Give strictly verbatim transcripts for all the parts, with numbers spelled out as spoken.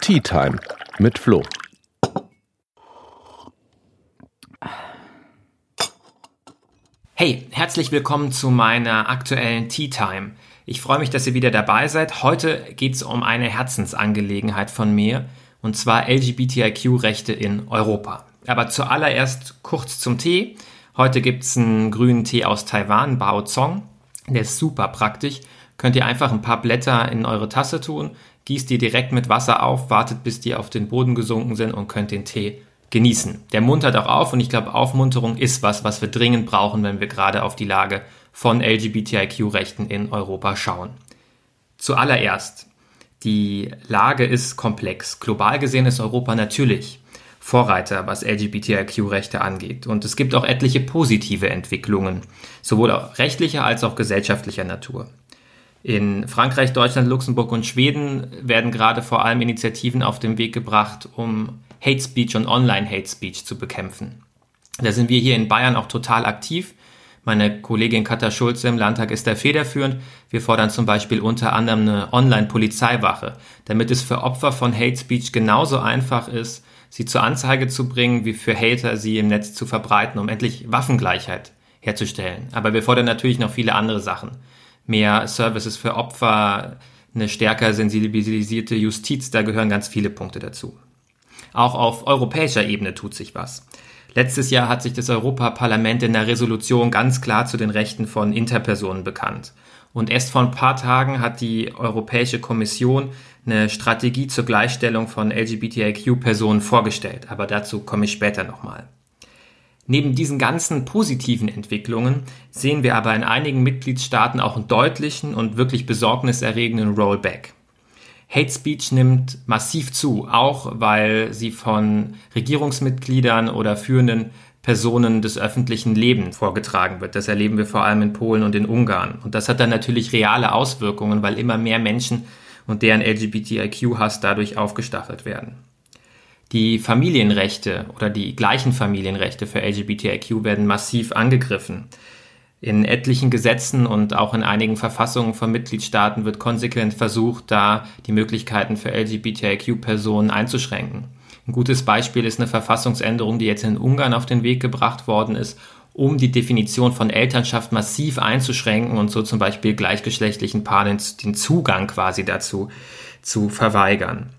Tea Time mit Flo. Hey, herzlich willkommen zu meiner aktuellen Tea Time. Ich freue mich, dass ihr wieder dabei seid. Heute geht es um eine Herzensangelegenheit von mir, und zwar L G B T I Q-Rechte in Europa. Aber zuallererst kurz zum Tee. Heute gibt es einen grünen Tee aus Taiwan, Baozong. Der ist super praktisch. Könnt ihr einfach ein paar Blätter in eure Tasse tun, gießt die direkt mit Wasser auf, wartet, bis die auf den Boden gesunken sind und könnt den Tee genießen. Der muntert auch auf, und ich glaube, Aufmunterung ist was, was wir dringend brauchen, wenn wir gerade auf die Lage von L G B T I Q-Rechten in Europa schauen. Zuallererst, die Lage ist komplex. Global gesehen ist Europa natürlich Vorreiter, was L G B T I Q-Rechte angeht. Und es gibt auch etliche positive Entwicklungen, sowohl rechtlicher als auch gesellschaftlicher Natur. In Frankreich, Deutschland, Luxemburg und Schweden werden gerade vor allem Initiativen auf den Weg gebracht, um Hate Speech und Online-Hate Speech zu bekämpfen. Da sind wir hier in Bayern auch total aktiv. Meine Kollegin Katja Schulze im Landtag ist da federführend. Wir fordern zum Beispiel unter anderem eine Online-Polizeiwache, damit es für Opfer von Hate Speech genauso einfach ist, sie zur Anzeige zu bringen, wie für Hater sie im Netz zu verbreiten, um endlich Waffengleichheit herzustellen. Aber wir fordern natürlich noch viele andere Sachen. Mehr Services für Opfer, eine stärker sensibilisierte Justiz, da gehören ganz viele Punkte dazu. Auch auf europäischer Ebene tut sich was. Letztes Jahr hat sich das Europaparlament in der Resolution ganz klar zu den Rechten von Interpersonen bekannt. Und erst vor ein paar Tagen hat die Europäische Kommission eine Strategie zur Gleichstellung von L G B T I Q-Personen vorgestellt. Aber dazu komme ich später nochmal. Neben diesen ganzen positiven Entwicklungen sehen wir aber in einigen Mitgliedstaaten auch einen deutlichen und wirklich besorgniserregenden Rollback. Hate Speech nimmt massiv zu, auch weil sie von Regierungsmitgliedern oder führenden Personen des öffentlichen Lebens vorgetragen wird. Das erleben wir vor allem in Polen und in Ungarn. Und das hat dann natürlich reale Auswirkungen, weil immer mehr Menschen und deren L G B T I Q-Hass dadurch aufgestachelt werden. Die Familienrechte oder die gleichen Familienrechte für L G B T I Q werden massiv angegriffen. In etlichen Gesetzen und auch in einigen Verfassungen von Mitgliedstaaten wird konsequent versucht, da die Möglichkeiten für L G B T I Q-Personen einzuschränken. Ein gutes Beispiel ist eine Verfassungsänderung, die jetzt in Ungarn auf den Weg gebracht worden ist, um die Definition von Elternschaft massiv einzuschränken und so zum Beispiel gleichgeschlechtlichen Paaren den Zugang quasi dazu zu verweigern.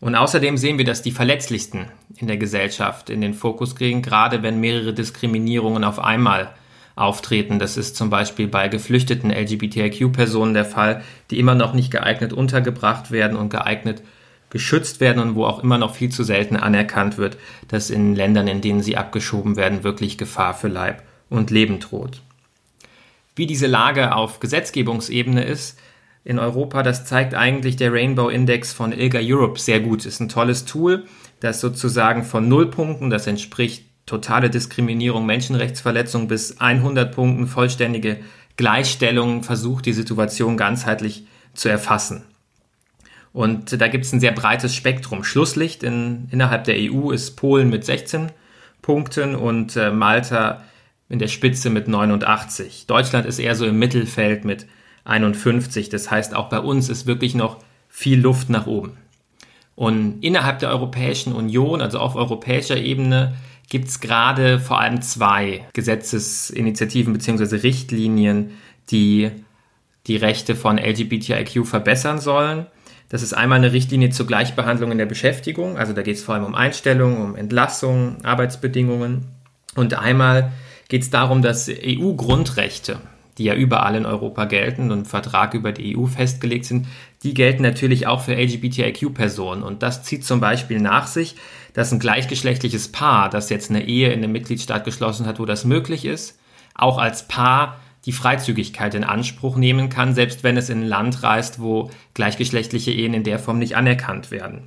Und außerdem sehen wir, dass die Verletzlichsten in der Gesellschaft in den Fokus kriegen, gerade wenn mehrere Diskriminierungen auf einmal auftreten. Das ist zum Beispiel bei geflüchteten L G B T I Q-Personen der Fall, die immer noch nicht geeignet untergebracht werden und geeignet geschützt werden und wo auch immer noch viel zu selten anerkannt wird, dass in Ländern, in denen sie abgeschoben werden, wirklich Gefahr für Leib und Leben droht. Wie diese Lage auf Gesetzgebungsebene ist in Europa, das zeigt eigentlich der Rainbow Index von I L G A Europe sehr gut. Ist ein tolles Tool, das sozusagen von null Punkten, das entspricht totale Diskriminierung, Menschenrechtsverletzung, bis hundert Punkten vollständige Gleichstellung versucht, die Situation ganzheitlich zu erfassen. Und da gibt es ein sehr breites Spektrum. Schlusslicht in, innerhalb der E U ist Polen mit sechzehn Punkten und äh, Malta in der Spitze mit neunundachtzig. Deutschland ist eher so im Mittelfeld mit einundfünfzig. Das heißt, auch bei uns ist wirklich noch viel Luft nach oben. Und innerhalb der Europäischen Union, also auf europäischer Ebene, gibt es gerade vor allem zwei Gesetzesinitiativen bzw. Richtlinien, die die Rechte von L G B T I Q verbessern sollen. Das ist einmal eine Richtlinie zur Gleichbehandlung in der Beschäftigung, also da geht es vor allem um Einstellungen, um Entlassungen, Arbeitsbedingungen. Und einmal geht es darum, dass E U-Grundrechte, die ja überall in Europa gelten und im Vertrag über die E U festgelegt sind, die gelten natürlich auch für L G B T I Q-Personen. Und das zieht zum Beispiel nach sich, dass ein gleichgeschlechtliches Paar, das jetzt eine Ehe in einem Mitgliedstaat geschlossen hat, wo das möglich ist, auch als Paar die Freizügigkeit in Anspruch nehmen kann, selbst wenn es in ein Land reist, wo gleichgeschlechtliche Ehen in der Form nicht anerkannt werden.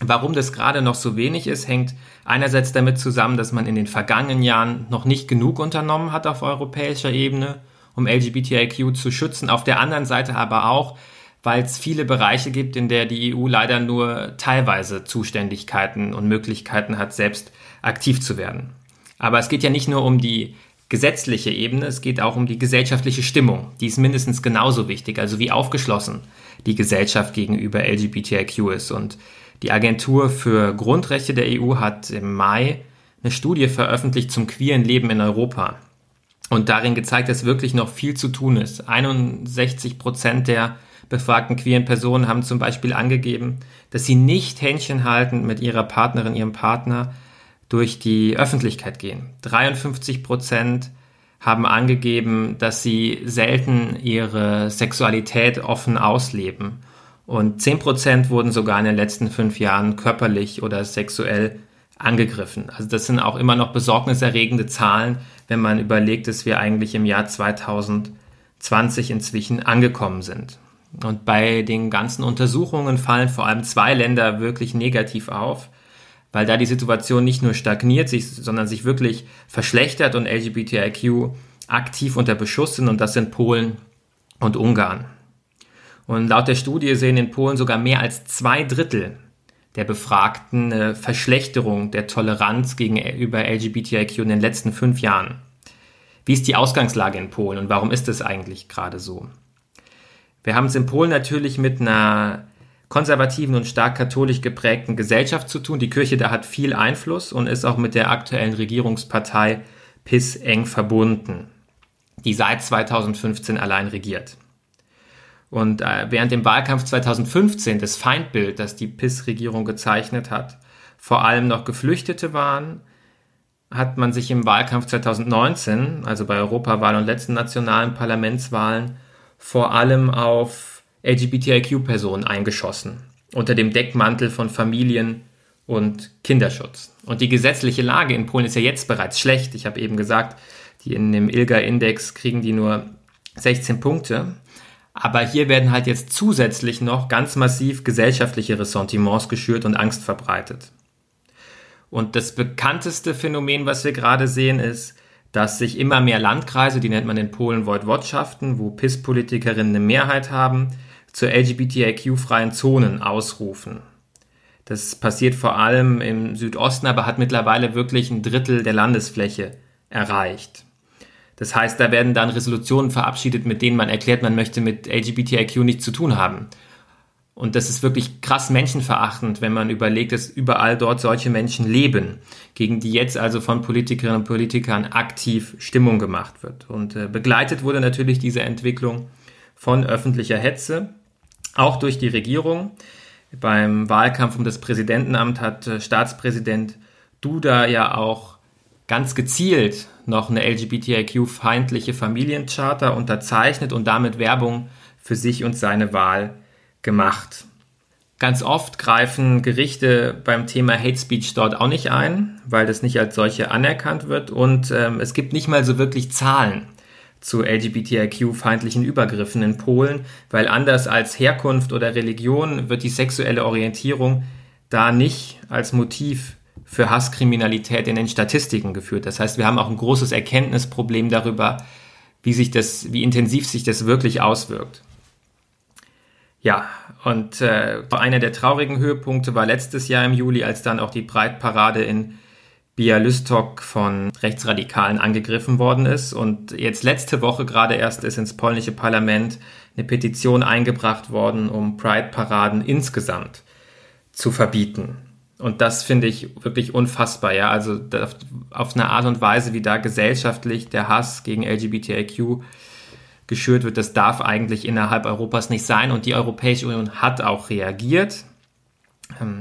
Warum das gerade noch so wenig ist, hängt einerseits damit zusammen, dass man in den vergangenen Jahren noch nicht genug unternommen hat auf europäischer Ebene, um L G B T I Q zu schützen. Auf der anderen Seite aber auch, weil es viele Bereiche gibt, in der die E U leider nur teilweise Zuständigkeiten und Möglichkeiten hat, selbst aktiv zu werden. Aber es geht ja nicht nur um die gesetzliche Ebene, es geht auch um die gesellschaftliche Stimmung. Die ist mindestens genauso wichtig, also wie aufgeschlossen die Gesellschaft gegenüber L G B T I Q ist. Und die Agentur für Grundrechte der E U hat im Mai eine Studie veröffentlicht zum queeren Leben in Europa und darin gezeigt, dass wirklich noch viel zu tun ist. einundsechzig Prozent der befragten queeren Personen haben zum Beispiel angegeben, dass sie nicht händchenhaltend mit ihrer Partnerin, ihrem Partner durch die Öffentlichkeit gehen. dreiundfünfzig Prozent haben angegeben, dass sie selten ihre Sexualität offen ausleben. Und zehn Prozent wurden sogar in den letzten fünf Jahren körperlich oder sexuell angegriffen. Also das sind auch immer noch besorgniserregende Zahlen, wenn man überlegt, dass wir eigentlich im Jahr zwanzig zwanzig inzwischen angekommen sind. Und bei den ganzen Untersuchungen fallen vor allem zwei Länder wirklich negativ auf, weil da die Situation nicht nur stagniert, sondern sich wirklich verschlechtert und L G B T I Q aktiv unter Beschuss sind, und das sind Polen und Ungarn. Und laut der Studie sehen in Polen sogar mehr als zwei Drittel der Befragten eine Verschlechterung der Toleranz gegenüber L G B T I Q in den letzten fünf Jahren. Wie ist die Ausgangslage in Polen und warum ist es eigentlich gerade so? Wir haben es in Polen natürlich mit einer konservativen und stark katholisch geprägten Gesellschaft zu tun. Die Kirche da hat viel Einfluss und ist auch mit der aktuellen Regierungspartei P I S eng verbunden, die seit zweitausendfünfzehn allein regiert. Und während dem Wahlkampf zweitausendfünfzehn das Feindbild, das die P I S-Regierung gezeichnet hat, vor allem noch Geflüchtete waren, hat man sich im Wahlkampf zweitausendneunzehn, also bei Europawahl und letzten nationalen Parlamentswahlen, vor allem auf L G B T I Q-Personen eingeschossen, unter dem Deckmantel von Familien- und Kinderschutz. Und die gesetzliche Lage in Polen ist ja jetzt bereits schlecht. Ich habe eben gesagt, die in dem I L G A Index kriegen die nur sechzehn Punkte. Aber hier werden halt jetzt zusätzlich noch ganz massiv gesellschaftliche Ressentiments geschürt und Angst verbreitet. Und das bekannteste Phänomen, was wir gerade sehen, ist, dass sich immer mehr Landkreise, die nennt man in Polen Woiwodschaften, wo P I S-Politikerinnen eine Mehrheit haben, zu L G B T I Q-freien Zonen ausrufen. Das passiert vor allem im Südosten, aber hat mittlerweile wirklich ein Drittel der Landesfläche erreicht. Das heißt, da werden dann Resolutionen verabschiedet, mit denen man erklärt, man möchte mit L G B T I Q nichts zu tun haben. Und das ist wirklich krass menschenverachtend, wenn man überlegt, dass überall dort solche Menschen leben, gegen die jetzt also von Politikerinnen und Politikern aktiv Stimmung gemacht wird. Und äh, begleitet wurde natürlich diese Entwicklung von öffentlicher Hetze, auch durch die Regierung. Beim Wahlkampf um das Präsidentenamt hat äh, Staatspräsident Duda ja auch ganz gezielt noch eine L G B T I Q-feindliche Familiencharta unterzeichnet und damit Werbung für sich und seine Wahl gemacht. Ganz oft greifen Gerichte beim Thema Hate Speech dort auch nicht ein, weil das nicht als solche anerkannt wird, und ähm, es gibt nicht mal so wirklich Zahlen zu L G B T I Q-feindlichen Übergriffen in Polen, weil anders als Herkunft oder Religion wird die sexuelle Orientierung da nicht als Motiv für Hasskriminalität in den Statistiken geführt. Das heißt, wir haben auch ein großes Erkenntnisproblem darüber, wie sich das, wie intensiv sich das wirklich auswirkt. Ja, und äh, einer der traurigen Höhepunkte war letztes Jahr im Juli, als dann auch die Breitparade in Bialystok von Rechtsradikalen angegriffen worden ist. Und jetzt letzte Woche gerade erst ist ins polnische Parlament eine Petition eingebracht worden, um Pride-Paraden insgesamt zu verbieten. Und das finde ich wirklich unfassbar. Ja, also auf, auf eine Art und Weise, wie da gesellschaftlich der Hass gegen L G B T I Q geschürt wird, das darf eigentlich innerhalb Europas nicht sein. Und die Europäische Union hat auch reagiert.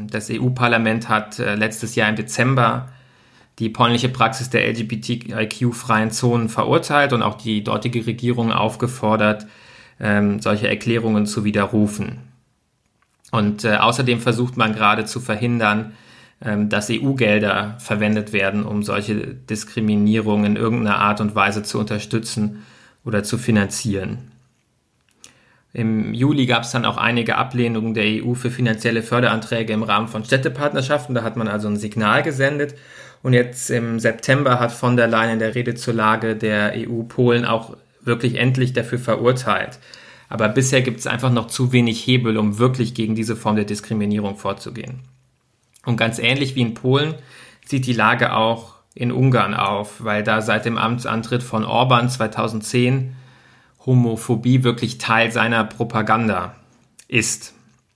Das E U-Parlament hat letztes Jahr im Dezember die polnische Praxis der L G B T I Q-freien Zonen verurteilt und auch die dortige Regierung aufgefordert, solche Erklärungen zu widerrufen. Und außerdem versucht man gerade zu verhindern, dass E U-Gelder verwendet werden, um solche Diskriminierung in irgendeiner Art und Weise zu unterstützen oder zu finanzieren. Im Juli gab es dann auch einige Ablehnungen der E U für finanzielle Förderanträge im Rahmen von Städtepartnerschaften. Da hat man also ein Signal gesendet. Und jetzt im September hat von der Leyen in der Rede zur Lage der E U Polen auch wirklich endlich dafür verurteilt. Aber bisher gibt es einfach noch zu wenig Hebel, um wirklich gegen diese Form der Diskriminierung vorzugehen. Und ganz ähnlich wie in Polen sieht die Lage auch in Ungarn auf, weil da seit dem Amtsantritt von Orbán zweitausendzehn Homophobie wirklich Teil seiner Propaganda ist.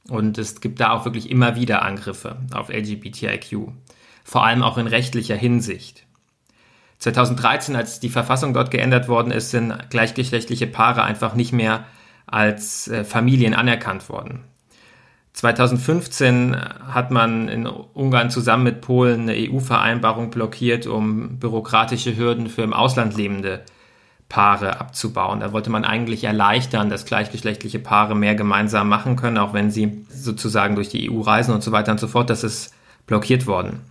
Und es gibt da auch wirklich immer wieder Angriffe auf L G B T I Q, vor allem auch in rechtlicher Hinsicht. zweitausenddreizehn, als die Verfassung dort geändert worden ist, sind gleichgeschlechtliche Paare einfach nicht mehr als Familien anerkannt worden. zweitausendfünfzehn hat man in Ungarn zusammen mit Polen eine E U-Vereinbarung blockiert, um bürokratische Hürden für im Ausland lebende Paare abzubauen. Da wollte man eigentlich erleichtern, dass gleichgeschlechtliche Paare mehr gemeinsam machen können, auch wenn sie sozusagen durch die E U reisen und so weiter und so fort. Das ist blockiert worden.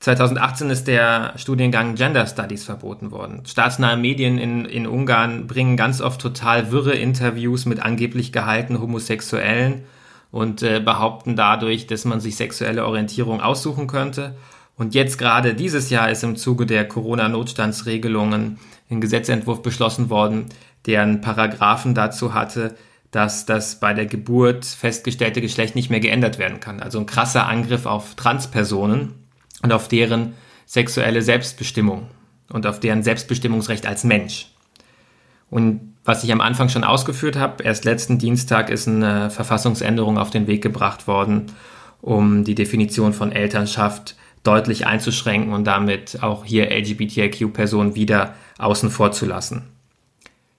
zweitausendachtzehn ist der Studiengang Gender Studies verboten worden. Staatsnahe Medien in, in Ungarn bringen ganz oft total wirre Interviews mit angeblich gehaltenen Homosexuellen und äh, behaupten dadurch, dass man sich sexuelle Orientierung aussuchen könnte. Und jetzt gerade dieses Jahr ist im Zuge der Corona-Notstandsregelungen ein Gesetzentwurf beschlossen worden, der einen Paragraphen dazu hatte, dass das bei der Geburt festgestellte Geschlecht nicht mehr geändert werden kann. Also ein krasser Angriff auf Transpersonen und auf deren sexuelle Selbstbestimmung und auf deren Selbstbestimmungsrecht als Mensch. Und was ich am Anfang schon ausgeführt habe, erst letzten Dienstag ist eine Verfassungsänderung auf den Weg gebracht worden, um die Definition von Elternschaft deutlich einzuschränken und damit auch hier L G B T I Q-Personen wieder außen vor zu lassen.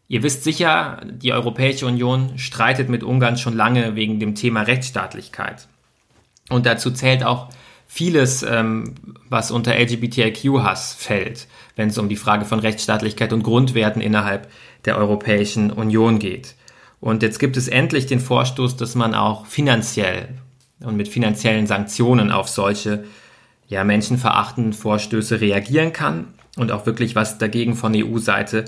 Ihr wisst sicher, die Europäische Union streitet mit Ungarn schon lange wegen dem Thema Rechtsstaatlichkeit. Und dazu zählt auch vieles, was unter L G B T I Q-Hass fällt, wenn es um die Frage von Rechtsstaatlichkeit und Grundwerten innerhalb der Europäischen Union geht. Und jetzt gibt es endlich den Vorstoß, dass man auch finanziell und mit finanziellen Sanktionen auf solche ja menschenverachtenden Vorstöße reagieren kann und auch wirklich was dagegen von E U-Seite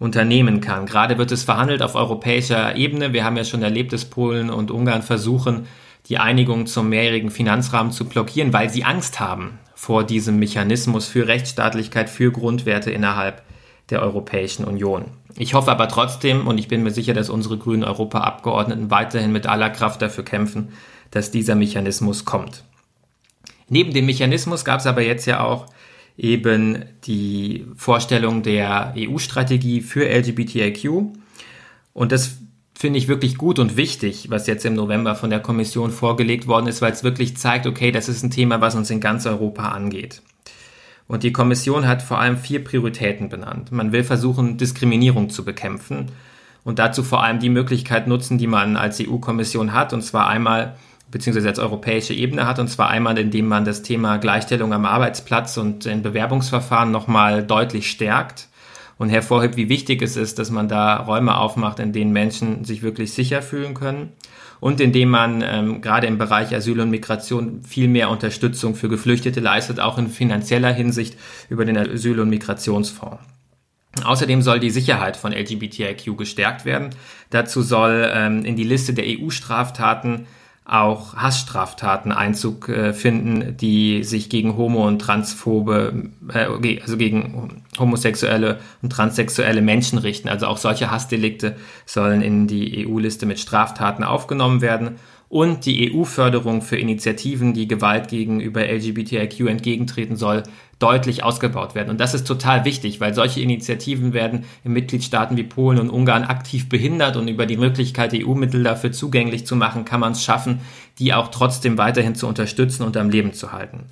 unternehmen kann. Gerade wird es verhandelt auf europäischer Ebene. Wir haben ja schon erlebt, dass Polen und Ungarn versuchen, die Einigung zum mehrjährigen Finanzrahmen zu blockieren, weil sie Angst haben vor diesem Mechanismus für Rechtsstaatlichkeit, für Grundwerte innerhalb der Europäischen Union. Ich hoffe aber trotzdem, und ich bin mir sicher, dass unsere grünen Europaabgeordneten weiterhin mit aller Kraft dafür kämpfen, dass dieser Mechanismus kommt. Neben dem Mechanismus gab es aber jetzt ja auch eben die Vorstellung der E U-Strategie für L G B T I Q. Und das finde ich wirklich gut und wichtig, was jetzt im November von der Kommission vorgelegt worden ist, weil es wirklich zeigt, okay, das ist ein Thema, was uns in ganz Europa angeht. Und die Kommission hat vor allem vier Prioritäten benannt. Man will versuchen, Diskriminierung zu bekämpfen und dazu vor allem die Möglichkeit nutzen, die man als E U-Kommission hat, und zwar einmal, beziehungsweise als europäische Ebene hat, und zwar einmal, indem man das Thema Gleichstellung am Arbeitsplatz und in Bewerbungsverfahren nochmal deutlich stärkt und hervorhebt, wie wichtig es ist, dass man da Räume aufmacht, in denen Menschen sich wirklich sicher fühlen können, und indem man ähm, gerade im Bereich Asyl und Migration viel mehr Unterstützung für Geflüchtete leistet, auch in finanzieller Hinsicht über den Asyl- und Migrationsfonds. Außerdem soll die Sicherheit von L G B T I Q gestärkt werden. Dazu soll ähm, in die Liste der E U-Straftaten auch Hassstraftaten Einzug äh, finden, die sich gegen Homo- und Transphobe, äh, also gegen homosexuelle und transsexuelle Menschen richten. Also auch solche Hassdelikte sollen in die E U-Liste mit Straftaten aufgenommen werden. Und die E U-Förderung für Initiativen, die Gewalt gegenüber L G B T I Q entgegentreten soll, deutlich ausgebaut werden. Und das ist total wichtig, weil solche Initiativen werden in Mitgliedstaaten wie Polen und Ungarn aktiv behindert, und über die Möglichkeit, E U-Mittel dafür zugänglich zu machen, kann man es schaffen, die auch trotzdem weiterhin zu unterstützen und am Leben zu halten.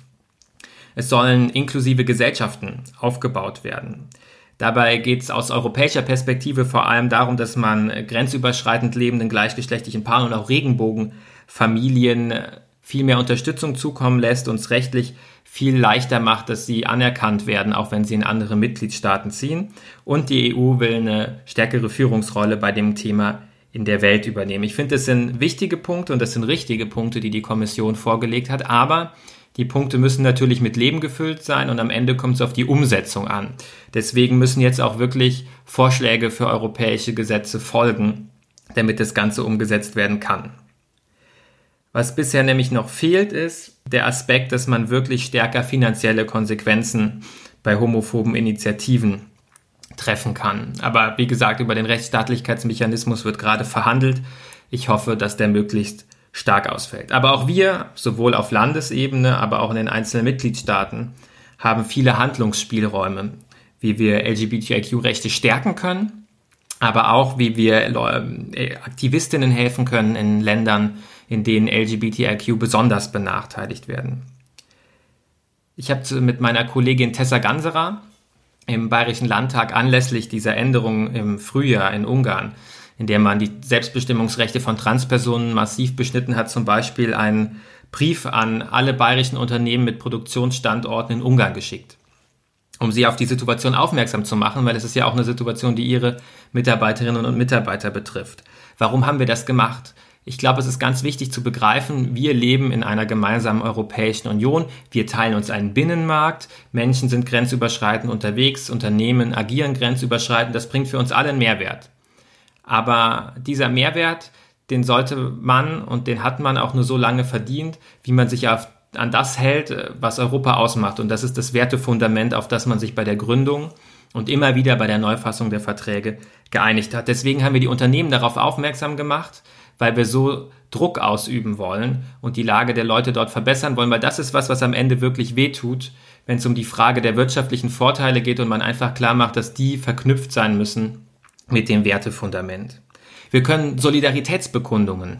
Es sollen inklusive Gesellschaften aufgebaut werden. Dabei geht es aus europäischer Perspektive vor allem darum, dass man grenzüberschreitend lebenden gleichgeschlechtlichen Paaren und auch Regenbogenfamilien viel mehr Unterstützung zukommen lässt und es rechtlich viel leichter macht, dass sie anerkannt werden, auch wenn sie in andere Mitgliedstaaten ziehen. Und die E U will eine stärkere Führungsrolle bei dem Thema in der Welt übernehmen. Ich finde, das sind wichtige Punkte und das sind richtige Punkte, die die Kommission vorgelegt hat, aber die Punkte müssen natürlich mit Leben gefüllt sein und am Ende kommt es auf die Umsetzung an. Deswegen müssen jetzt auch wirklich Vorschläge für europäische Gesetze folgen, damit das Ganze umgesetzt werden kann. Was bisher nämlich noch fehlt, ist der Aspekt, dass man wirklich stärker finanzielle Konsequenzen bei homophoben Initiativen treffen kann. Aber wie gesagt, über den Rechtsstaatlichkeitsmechanismus wird gerade verhandelt. Ich hoffe, dass der möglichst stark ausfällt. Aber auch wir, sowohl auf Landesebene, aber auch in den einzelnen Mitgliedstaaten, haben viele Handlungsspielräume, wie wir L G B T I Q Rechte stärken können, aber auch wie wir Aktivistinnen helfen können in Ländern, in denen L G B T I Q besonders benachteiligt werden. Ich habe mit meiner Kollegin Tessa Ganserer im Bayerischen Landtag anlässlich dieser Änderung im Frühjahr in Ungarn, in der man die Selbstbestimmungsrechte von Transpersonen massiv beschnitten hat, zum Beispiel einen Brief an alle bayerischen Unternehmen mit Produktionsstandorten in Ungarn geschickt, um sie auf die Situation aufmerksam zu machen, weil es ist ja auch eine Situation, die ihre Mitarbeiterinnen und Mitarbeiter betrifft. Warum haben wir das gemacht? Ich glaube, es ist ganz wichtig zu begreifen, wir leben in einer gemeinsamen Europäischen Union, wir teilen uns einen Binnenmarkt, Menschen sind grenzüberschreitend unterwegs, Unternehmen agieren grenzüberschreitend, das bringt für uns alle einen Mehrwert. Aber dieser Mehrwert, den sollte man und den hat man auch nur so lange verdient, wie man sich auf an das hält, was Europa ausmacht. Und das ist das Wertefundament, auf das man sich bei der Gründung und immer wieder bei der Neufassung der Verträge geeinigt hat. Deswegen haben wir die Unternehmen darauf aufmerksam gemacht, weil wir so Druck ausüben wollen und die Lage der Leute dort verbessern wollen, weil das ist was, was am Ende wirklich wehtut, wenn es um die Frage der wirtschaftlichen Vorteile geht und man einfach klar macht, dass die verknüpft sein müssen mit dem Wertefundament. Wir können Solidaritätsbekundungen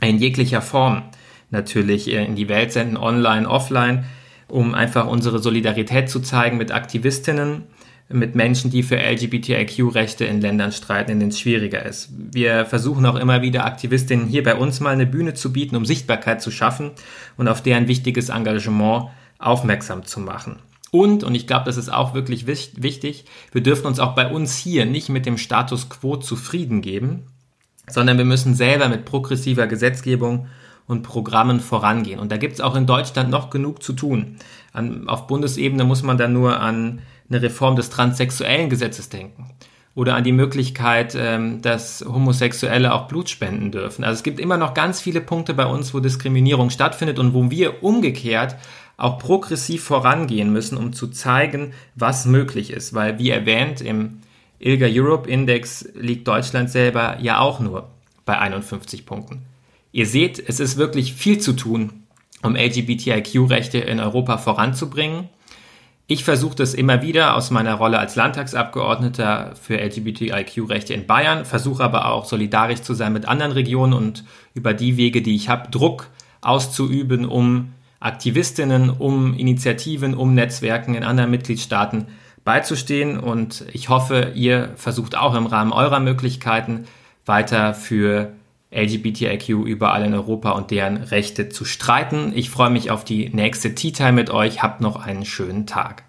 in jeglicher Form natürlich in die Welt senden, online, offline, um einfach unsere Solidarität zu zeigen mit Aktivistinnen, mit Menschen, die für L G B T I Q Rechte in Ländern streiten, in denen es schwieriger ist. Wir versuchen auch immer wieder, Aktivistinnen hier bei uns mal eine Bühne zu bieten, um Sichtbarkeit zu schaffen und auf deren wichtiges Engagement aufmerksam zu machen. Und, und ich glaube, das ist auch wirklich wichtig, wir dürfen uns auch bei uns hier nicht mit dem Status quo zufrieden geben, sondern wir müssen selber mit progressiver Gesetzgebung und Programmen vorangehen. Und da gibt es auch in Deutschland noch genug zu tun. An, auf Bundesebene muss man da nur an eine Reform des transsexuellen Gesetzes denken oder an die Möglichkeit, ähm, dass Homosexuelle auch Blut spenden dürfen. Also es gibt immer noch ganz viele Punkte bei uns, wo Diskriminierung stattfindet und wo wir umgekehrt auch progressiv vorangehen müssen, um zu zeigen, was möglich ist. Weil, wie erwähnt, im I L G A Europe Index liegt Deutschland selber ja auch nur bei einundfünfzig Punkten. Ihr seht, es ist wirklich viel zu tun, um L G B T I Q Rechte in Europa voranzubringen. Ich versuche das immer wieder aus meiner Rolle als Landtagsabgeordneter für L G B T I Q Rechte in Bayern, versuche aber auch solidarisch zu sein mit anderen Regionen und über die Wege, die ich habe, Druck auszuüben, um Aktivistinnen, um Initiativen, um Netzwerken in anderen Mitgliedstaaten beizustehen. Und ich hoffe, ihr versucht auch im Rahmen eurer Möglichkeiten weiter für L G B T I Q überall in Europa und deren Rechte zu streiten. Ich freue mich auf die nächste Tea Time mit euch. Habt noch einen schönen Tag.